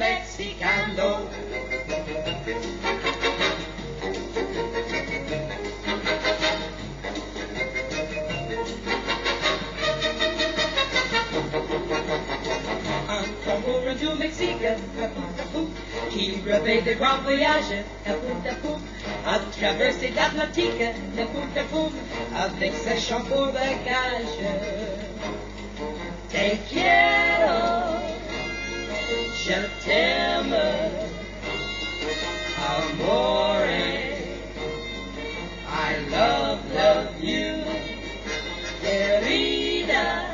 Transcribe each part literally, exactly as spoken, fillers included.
messicano. Un tambour du Mexique, qui revêt de grands voyages, de pouf de pouf, a traversé l'Atlantique, de pouf de pouf, avec ses chants pour bagage. Te quiero, je t'aime, amore, I love, love you, querida,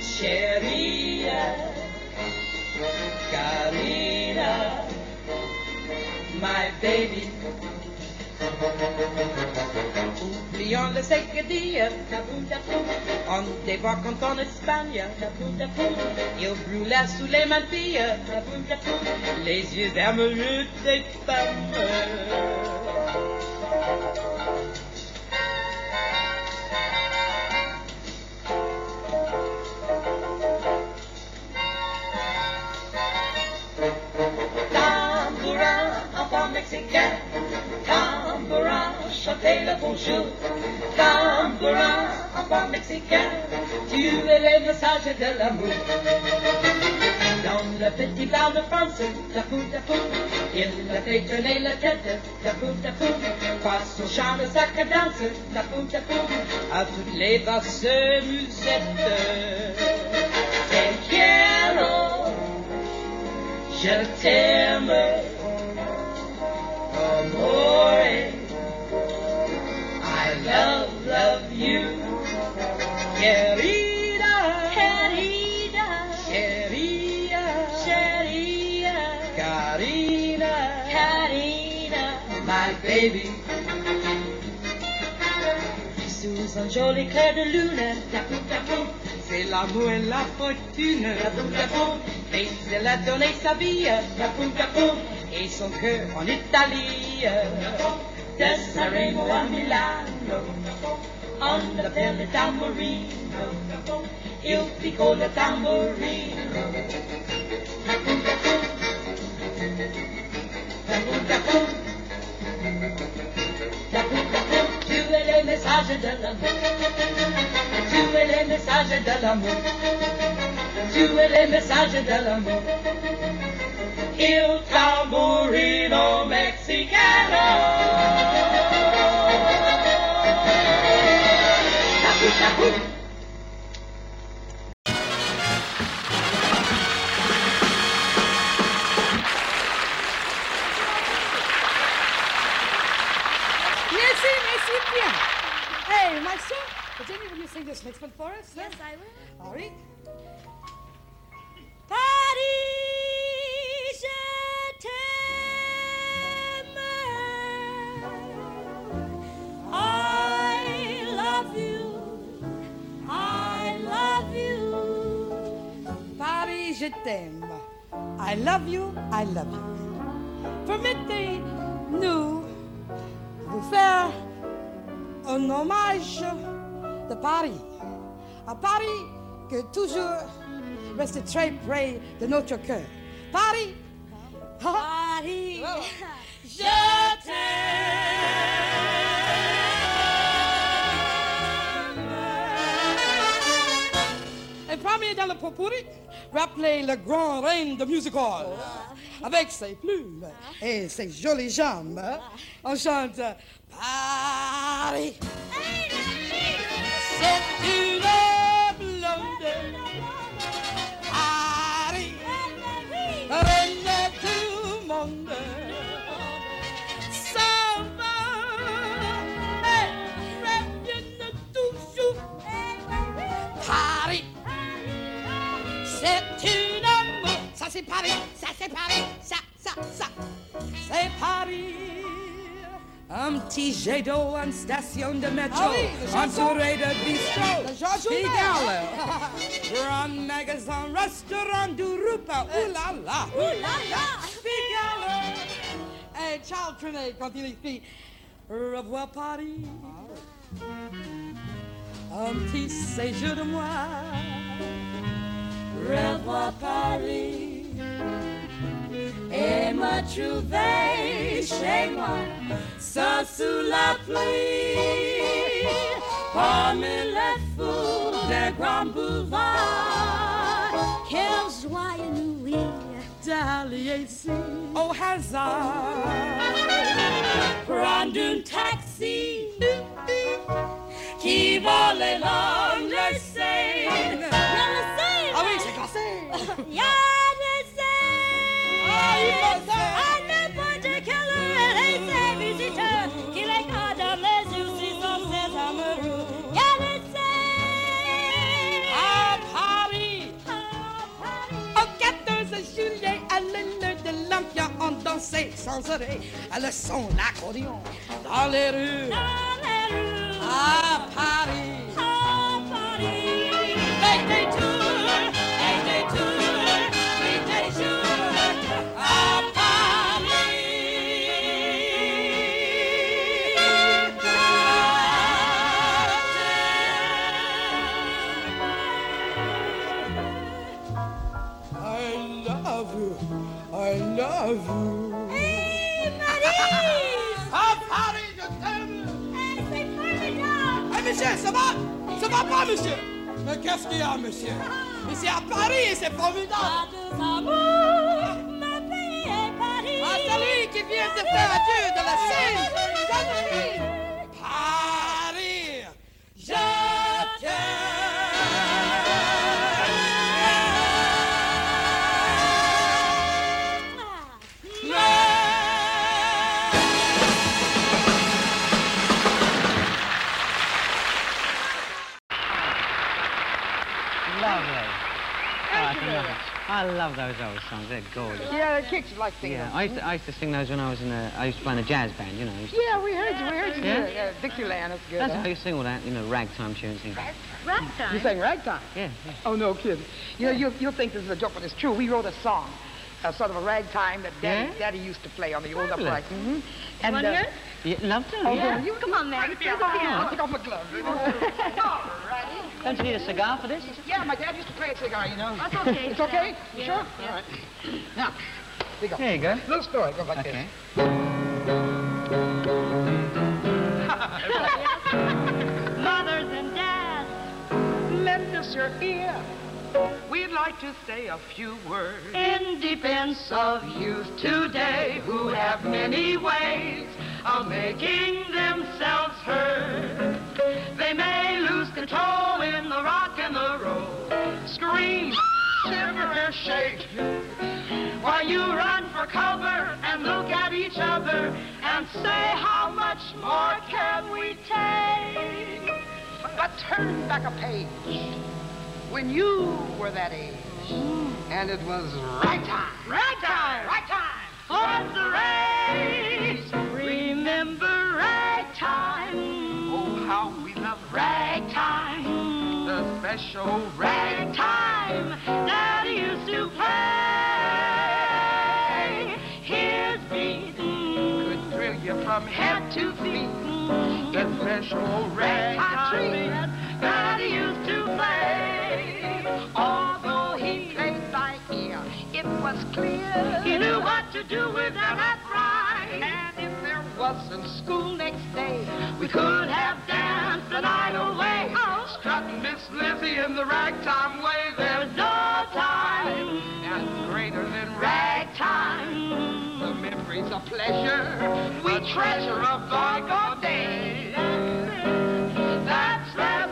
cheria, carina, my baby. Oublions le secrétaire, tapoum tapoum, on débarque quand on Espagne, tapoum tapoum, il brûle sous les mantilles, tapoum tapoum, les yeux vermeilleux des femmes. Mexicain, tambourin, chantez le bonjour, tambourin, enfant mexicain, tu es le message de l'amour. Dans le petit bar de France, tapou, tapou, il a fait tourner la tête, tapou, tapou, face au chant de sa cadence, tapou, tapou, à toutes les basses musettes. Te quiero, je t'aime, amore, I love, love you, querida, querida, cheria, cheria, carina, carina, my baby. Sous un joli clair de lune, tapou, tapou, c'est l'amour et la fortune, tapou, tapou, mais elle a donné sa vie, tapou, tapou, et son cœur en Italie. De Sanremo à Milano, on l'appelle le tambourino, il piccolo le tambourino. Tapoum, tapoum, tapoum, tapoum, tapoum, tu es les messages de l'amour, tu es les messages de l'amour, tu es les messages de l'amour. Il tamburino mexicano. Tapu, tapu. Merci, merci bien. Hey, my son, Jenny, will you sing this next one for us? Yes, huh? I will. All right. Je t'aime. I love you, I love you. Permettez-nous de faire un hommage de Paris, à Paris que toujours reste très près de notre cœur. Paris, Paris, oh. Je t'aime. Et premier dans le pot pourri, rappelez le grand reine de music hall. Wow. Avec ses plumes wow. et ses jolies jambes, wow. on chante Paris. Hey, c'est une blonde. Paris, reine de tout le monde. Ça va, elle revient toujours. Paris. C'est une amour, ça c'est Paris, ça c'est Paris, ça, ça, ça. C'est Paris. Un petit jet d'eau en station de métro, entouré de bistrots, fidèles. Grand magasin, restaurant du Rupa, oulala, oulala, fidèles. Et Charles Trenet quand il écrit Revoir Paris. Un petit séjour de moi. Revoir Paris. Shema Truvei, Shema Sassoulapli, parmi les fous des grands boulevards. Quelle joie inouïe d'aller ici au hasard, prendre un taxi qui va les langues de Seine. Ah oui, c'est français. Yeah. À n'importe quelle heure, et ses visiteurs qui les gardent les yeux si sont ses amoureux. Yalessé! À Paris! À Paris! Au quatorze juillet, à l'honneur de l'Olympia, on dansait sans arrêt à le son l'accordéon dans les rues. Dans les rues! À Paris! À Paris! Avec des tours, avec des tours. Hey, Marie! Ah, Paris, je t'aime! Eh, c'est formidable! Eh, hey, monsieur, ça va? Ça va pas, monsieur? Mais qu'est-ce qu'il y a, monsieur? Ici à Paris, et c'est formidable! Pas de amour, ma paix est Paris! Ah, celui qui vient de faire adieu de la Seine! Salut! Paris! Je t'aime! I love those old songs, they're gorgeous. Yeah, the kids like singing yeah. them. I used, to, I used to sing those when I was in a... I used to play in a jazz band, you know. Yeah, we heard you, we heard you. Yeah, yeah Dixieland is good. That's huh? how you sing all that, you know, ragtime tunes. Ragtime? Ragtime? You sang ragtime? Yeah, yeah. Oh, no kidding. You yeah. know, you'll, you'll think this is a joke, but it's true. We wrote a song, a sort of a ragtime that Daddy, yeah? Daddy used to play on the old upright. Mm-hmm. And, you uh, want to hear it? Love to. Oh, yeah. yeah. You come on, Maggie. Come on. Take off my gloves. Don't you need a cigar for this? Yeah, my dad used to play a cigar, you know. That's okay. It's okay? Yeah. You sure? Yeah. All right. Now, here you go. There you go. Little story. Go like okay. this. Mothers and dads, lend us your ear. We'd like to say a few words in defense of youth today who have many ways of making themselves heard. They may lose control in the rock and the roll, scream, shiver and shake, while you run for cover and look at each other and say how much more can we take? But turn back a page. When you were that age, and it was right time, right time, right time for the race. Remember ragtime. Oh, how we love ragtime. The special ragtime that used to play. Here's beating could thrill you from head to feet. The special ragtime that used to play. Although he played by ear, it was clear he knew what to do with that upright. And if there wasn't school next day, we could have danced the night away. Oh. Strutting Miss Lizzie in the ragtime way. There's no time that's greater than ragtime. The memories of pleasure we treasure of bygone days. That's ragtime, ragtime.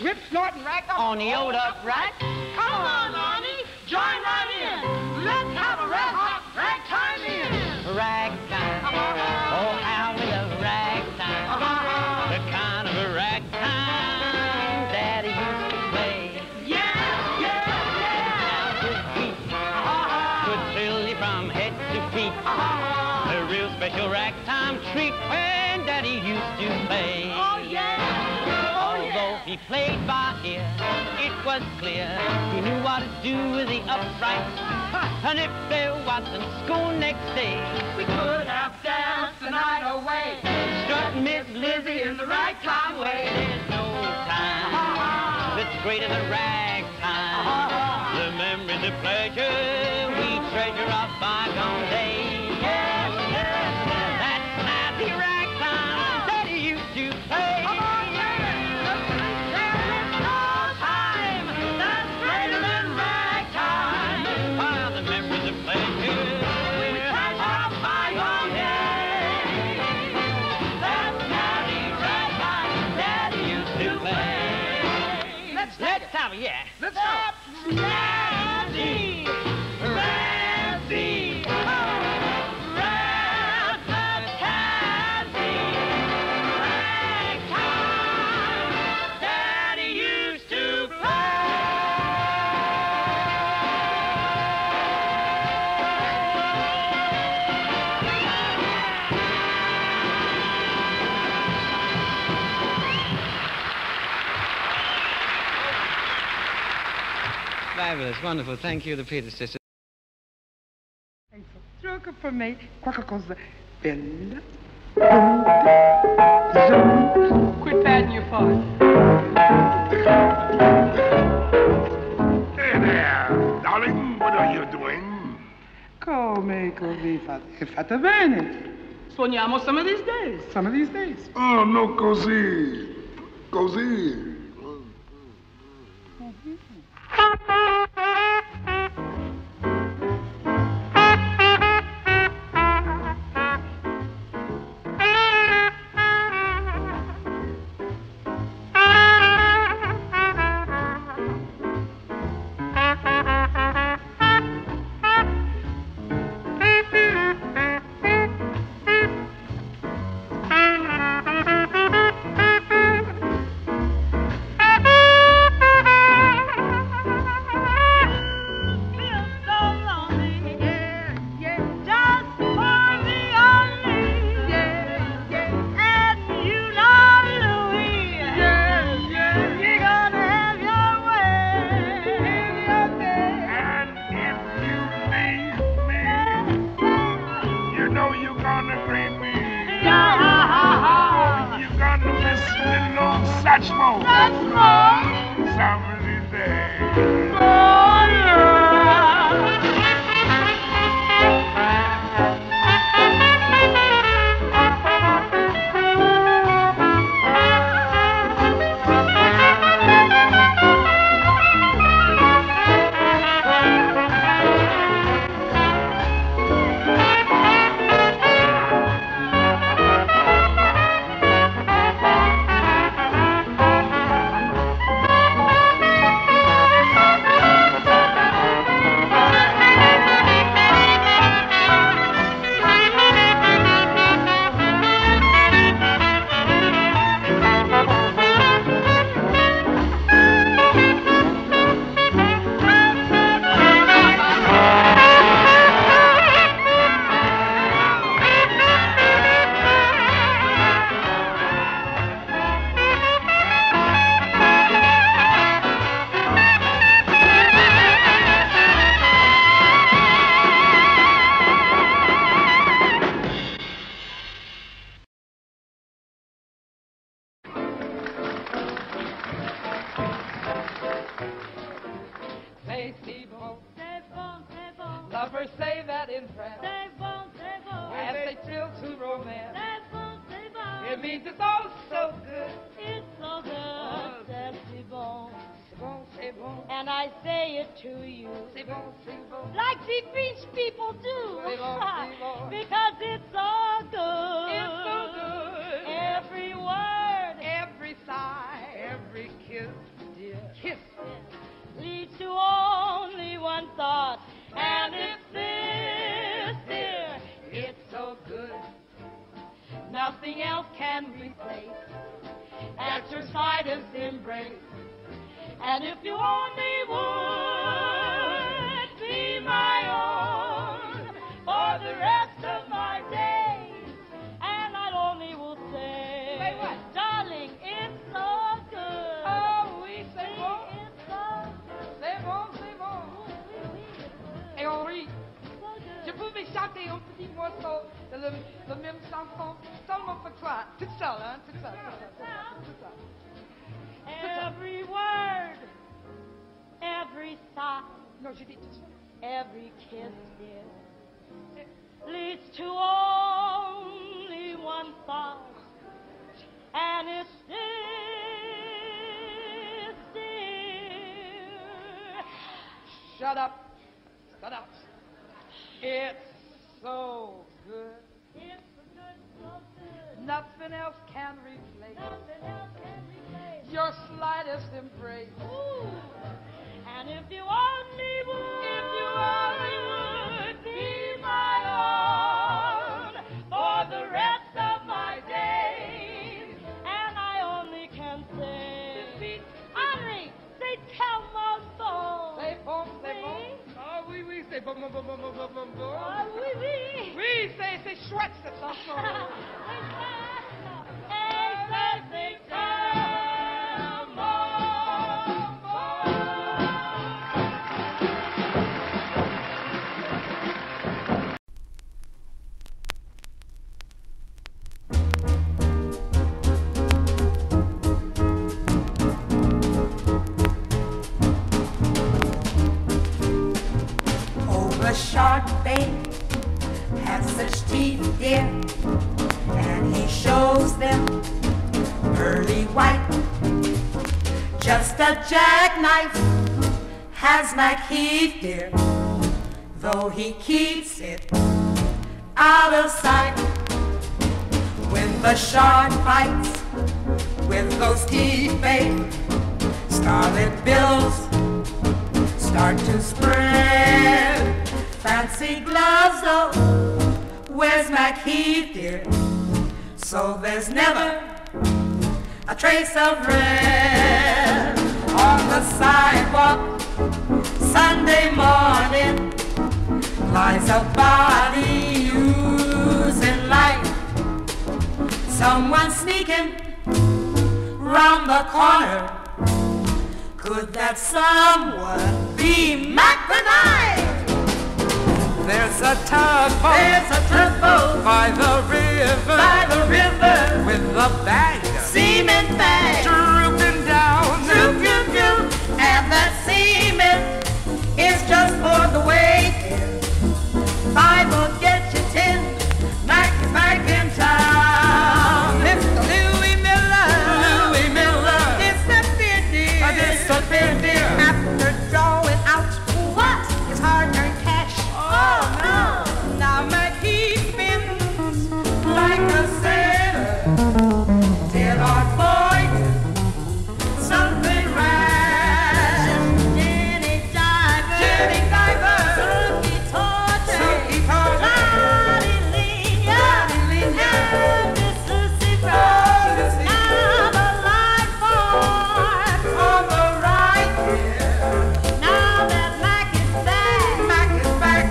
Rip, snort, and rack up. On the old upright. Come on, Lonnie. Join right in. Let's have a red hot ragtime in. Ragtime. Oh, how we love ragtime. The kind of a ragtime Daddy used to play. Yeah, yeah, yeah. Good beat. Good thrill you from head to feet. The real special ragtime treat when Daddy used to play. Oh, yeah. Although He played by ear, it was clear. He knew what to do with the upright. And if there wasn't school next day, we could have danced the night away. Strutting Miss Lizzie in the right kind of way. There's no time that's greater than ragtime. The memory, the pleasure, we treasure our bygone days. Yeah. Let's go. Randy! Randy! Oh! Randy! Ragtime! Daddy used to play. Fabulous, wonderful, thank you, the Peters Sisters. Gioca per me qualcosa bella, bella. Quit batting your part. Hey there, darling, what are you doing? Come, così, fate, fate bene. Suoniamo some of these days. Some of these days. Oh, no, così, così. Oh, le, le même chanson seulement pour toi, toute seule, hein, toute seule. Every word, every thought, no, je dis tout seul. Every kiss is, leads to only one thought, and it's still, still. Shut up, shut up. It's so good. It's so good, so good. Nothing else can replace. Nothing else can replace. Your slightest embrace. Ooh. And if you only would, if you only would be my own for the rest of my days. And I only can say, Henri, say tell my soul. Say bon, say bon. Ah oui, oui, c'est bon, bon, bon, bon, bon, bon, bon. Ah oui, oui. Oui, c'est, c'est chouette cette chanson. Hey, say, say, shark bait has such teeth, dear, and he shows them pearly white. Just a jackknife has my heat, dear, though he keeps it out of sight. When the shark bites with those teeth, babe, scarlet bills start to spread. Fancy gloves, oh, where's my key, dear? So there's never a trace of red. On the sidewalk, Sunday morning, lies a body using light. Someone sneaking round the corner. Could that someone be Mac the Knife? There's a tugboat, there's a tugboat by the river, by the river, with a bag of seamen bag drooping down, droop, droop, droop, and that seamen is just for the way. Five will get you ten, Mac is back in town. Mister Louis Miller, Louis Miller, disappeared, dear, I disappeared, dear. After drawing out what is hard earned cash. Oh no, now Mac he spins like a sailor, till our boy did something rash. Jenny Diver, Jenny Diver, Suki Torte, Suki Torte, Johnny Lee, Johnny Lee, and Miss Lucy Rose, now the line for on the right, yeah. Now that Mac is back, Mac is back. Mac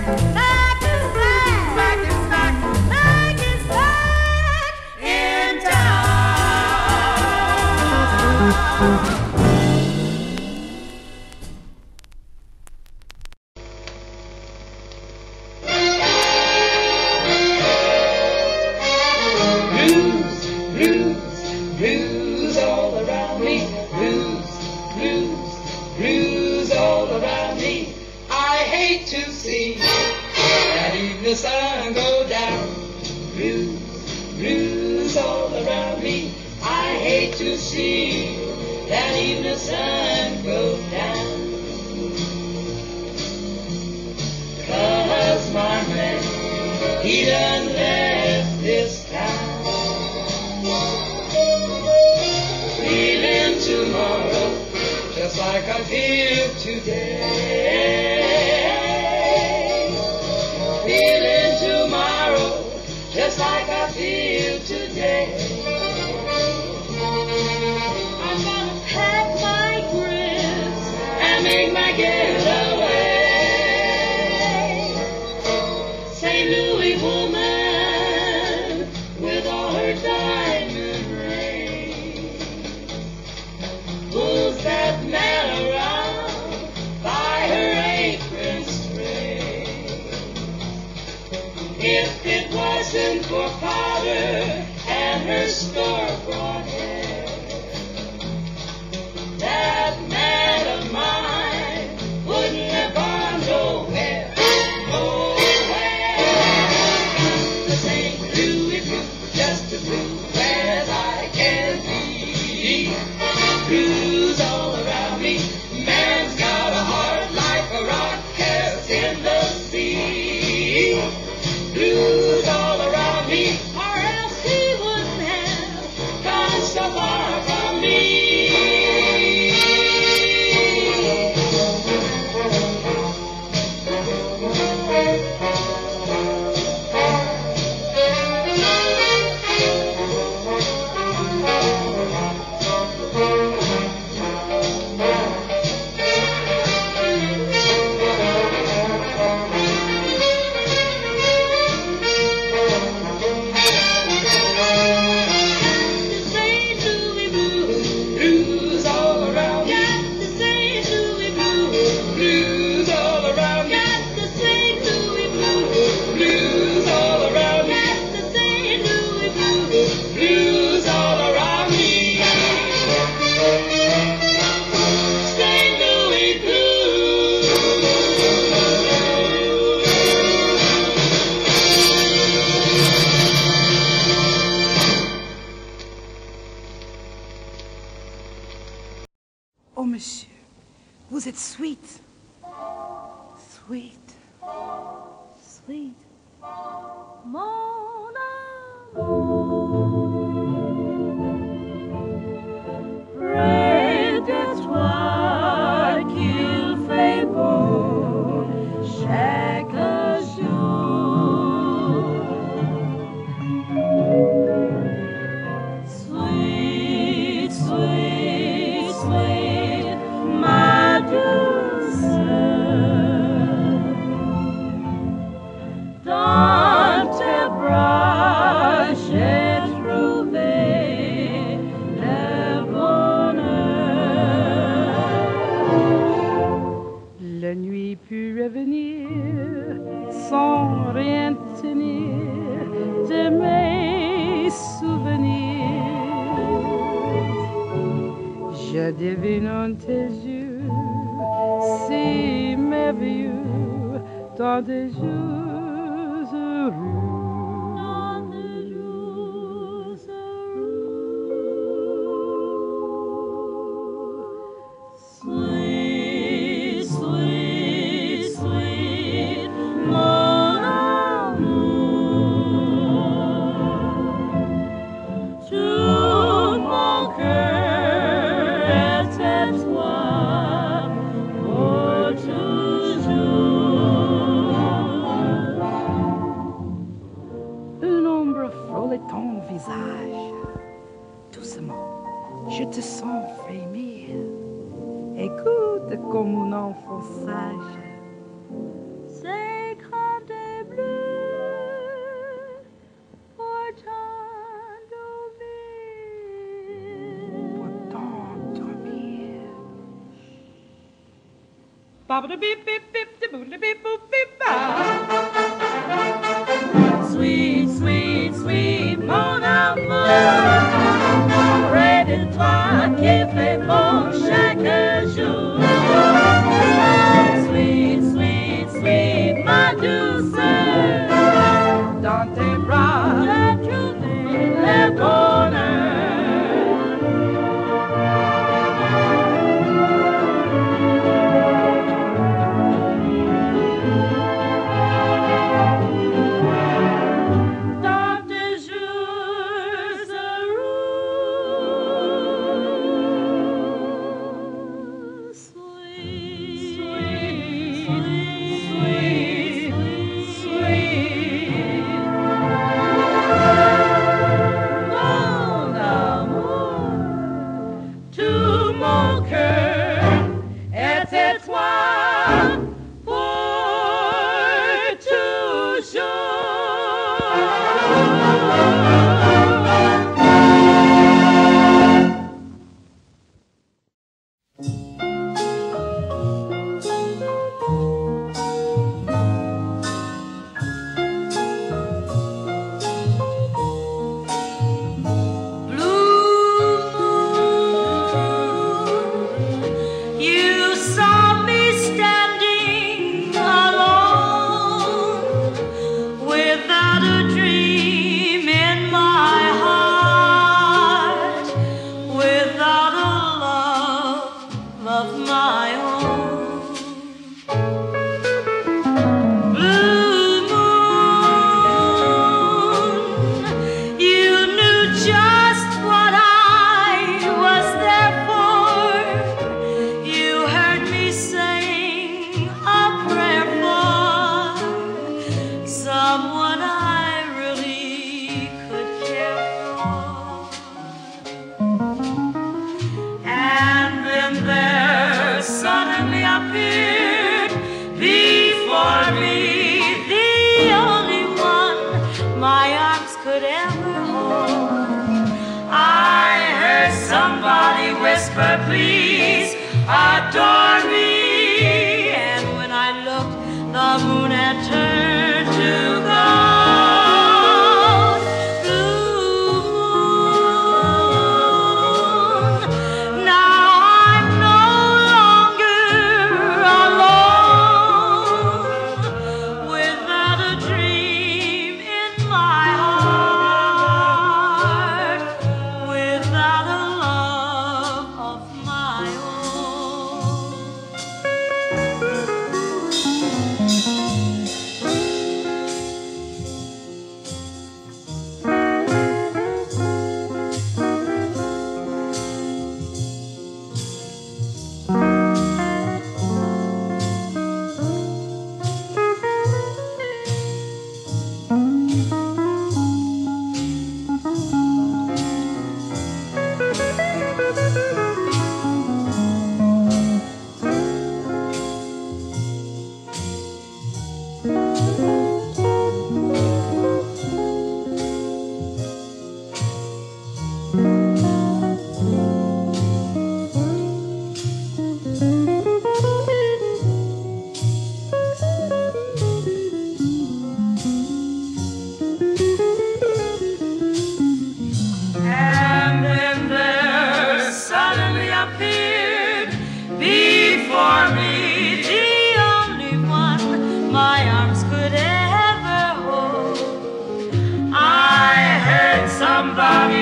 is back, Mac is back, Mac is back in town. Blues, blues, blues all around me. Blues, blues, blues all around me. I hate to see that evening sun go down. Blues, blues all around me. I hate to see that evening sun go down. Cause my man, he done left this town. Feeling tomorrow just like I feel today. Feeling tomorrow just like I feel today. I'm gonna pack my grips and make my getaway. Saint Louis woman with all her diamond rings. Who's that man around by her apron string? If it wasn't for father and restore for her. That man of mine wouldn't have gone nowhere, nowhere. This ain't Louis Blue, just as blue as I can be. Blues all around me, man's got a heart like a rock cast in the sea. Blues beep, beep, beep, de boop, de beep, boop, beep, ba. Sweet, sweet, sweet, mon amour, près de toi qui fait bon chaque jour. Sweet, sweet, sweet, ma douce, dans tes bras, j'ai trouvé le bonheur. Please adore me. And when I looked, the moon had turned to gold. Blue moon, now I'm no longer alone, without a dream in my heart, without a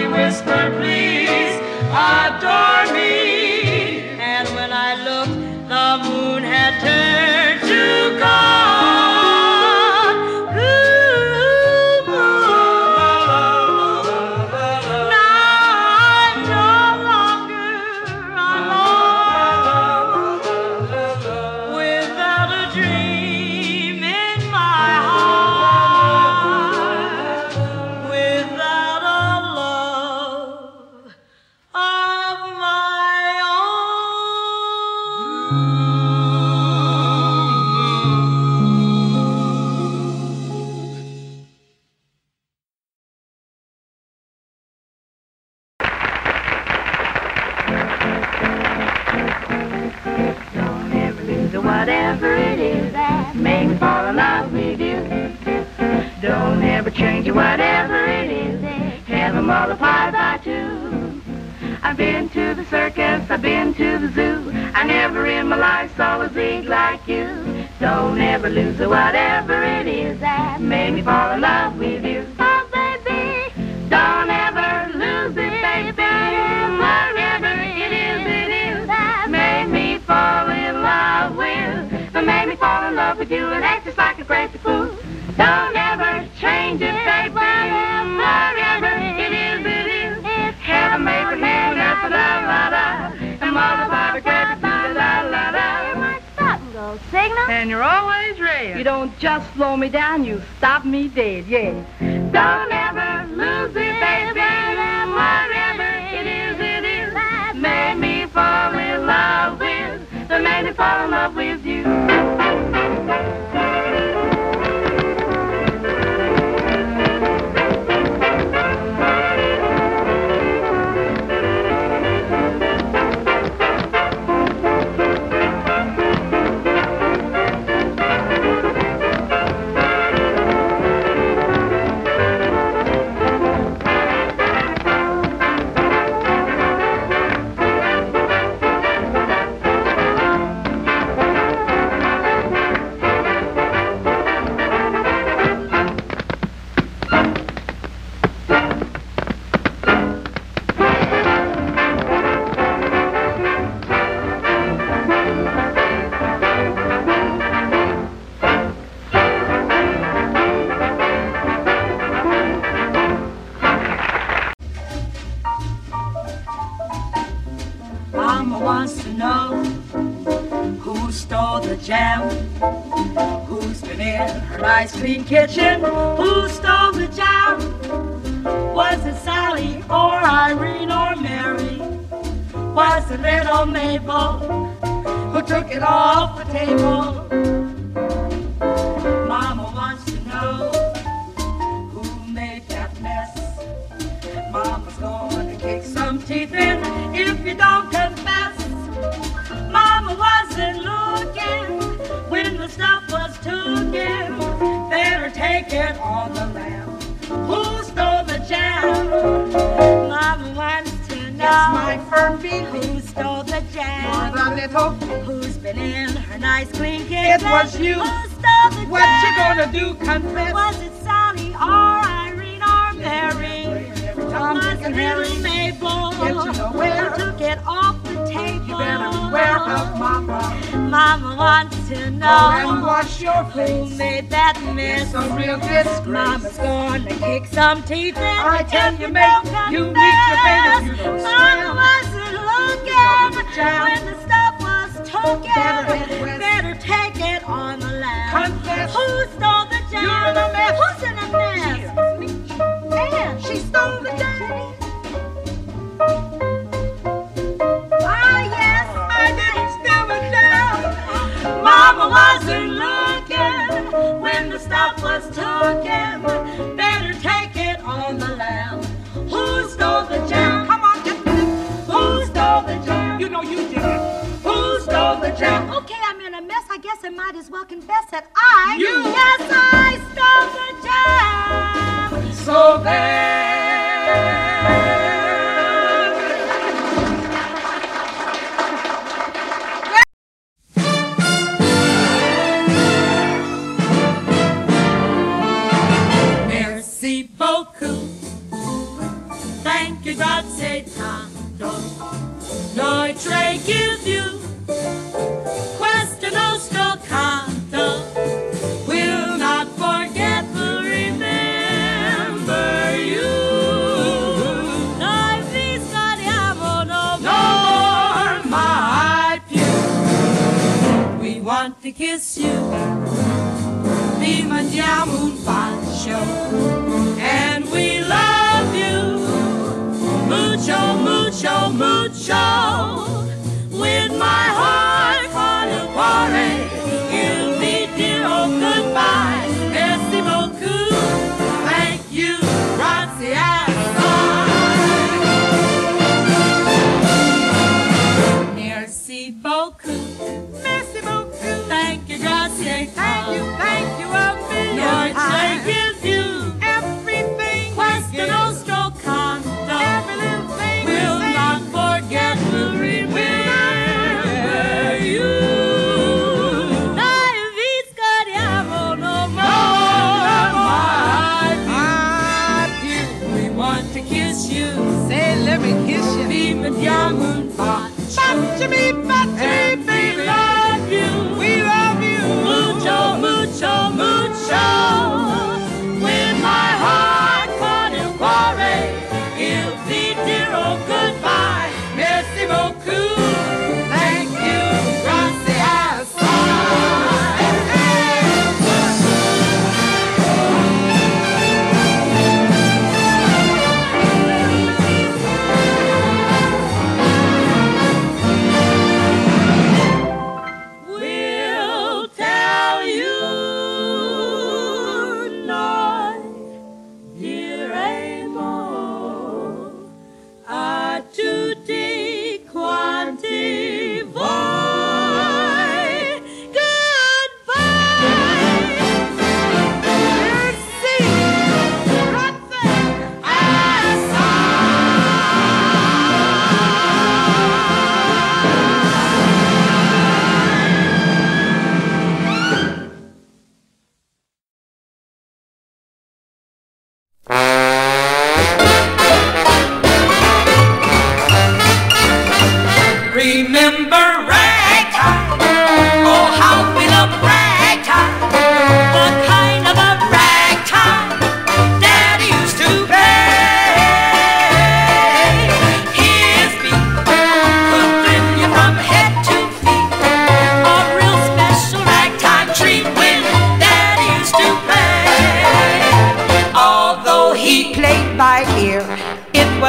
whisper, please adore me. And when I looked, the moon had turned to gold. Blue moon, now I'm no longer alone, without a dream in my heart, without whatever it is that made me fall in love with you. Don't ever change it, whatever it is. Have them multiplied by two. I've been to the circus, I've been to the zoo. I never in my life saw a zig like you. Don't ever lose it, whatever it is that made me fall in love with you. Oh, baby, don't ever lose it, baby. Whatever it is, it is that made me fall in love with you. Made me fall in love with you, and that's just like a crazy fool. Don't ever change it, baby. Whatever it is, it is. Heaven made for man, that's a la la la. And multiply the crazy fool, la la la. You're my stop and go signal, and you're always red. You don't just slow me down, you stop me dead, yeah. Don't ever lose it, baby. Whatever it is, it is. Made me fall in love with. That made me fall in love with you. the jam? Who's been in her nice clean kitchen? Who stole the jam? Was it Sally or Irene or Mary? Was it little Mabel who took it off the table? Mama wants to know who made that mess. Mama's gonna kick some teeth in if you don't confess. Mama wasn't looking when the stuff was cooking. Better take it on the lamb. Who stole the jam? Mama wants to know. It's my firm belief. Who stole the jam? Mama little. Who's been in her nice clean kitchen? It was you. Who stole the jam? What you gonna do? Confess. Was it Sally or Irene or Mary? Was it really Mabel? Who took it off the table? You better beware of Mama. Mama wants to know. Oh, and wash your face. Who made that mess? It's a real disgrace. Mama's gonna kick some teeth in. I tell you, mate, you need your bed if you don't stand. Mama wasn't looking when the stuff was taken. Better take it on the lamb. Confess. Who stole the jam? You're in a mess. Who's in a mess? She stole the jam. Mama wasn't looking when the stuff was taken. Better take it on the lamb. Who stole the jam? Come on, get me. Who stole the jam? You know you did it. Who stole the jam? Okay, I'm in a mess. I guess I might as well confess that I. You. Yes, I stole the jam. So there. Grazie tanto, noi tre give you questo nostro canto. We'll not forget, we'll remember you. Noi vi saliamo no more, my più. We want to kiss you, vi mandiamo un bacio, and we love you. Mucho, mucho, mucho, with my heart for the party, you'll be dear, oh goodbye, merci beaucoup, thank you, grazie, merci beaucoup, merci beaucoup, thank you, grazie, thank you, thank you, a million times. We'll not forget, we'll remember.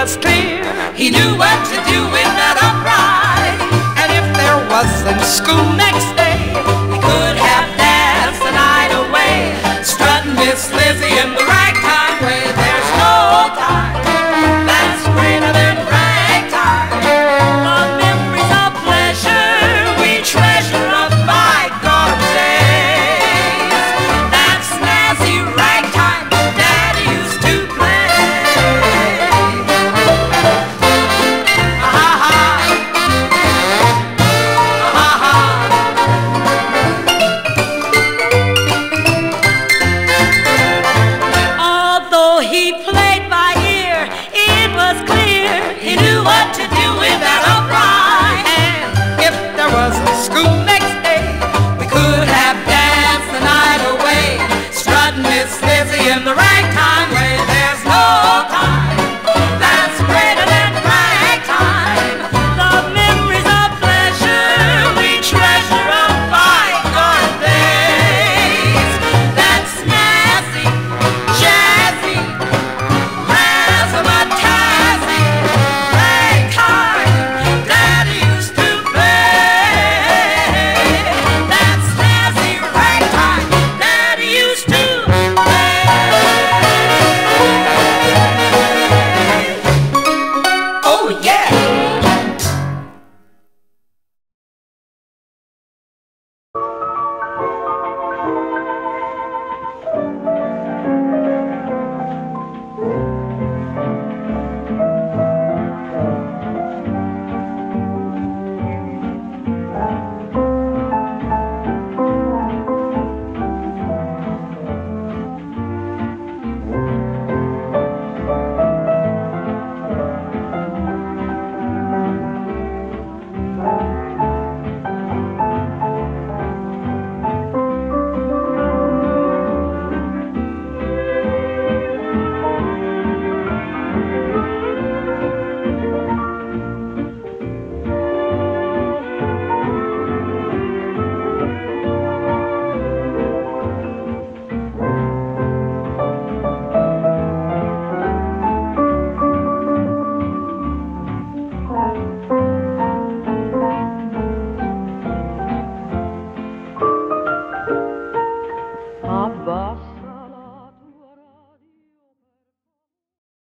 was clear. He knew what to do in that upright. And if there wasn't school next day, he could have danced the night away, strutting Miss Lizzie in the ragtime way. There's no time that's greater than ragtime. The memories of pleasure we treasure of bygone days. That snazzy ragtime Daddy used to play. Ha-ha, ha-ha. Although he played by ear, it was clear he knew what to do with that upright. And if there wasn't school next day, we could have danced the night away, strutting Miss Lizzie in the rain.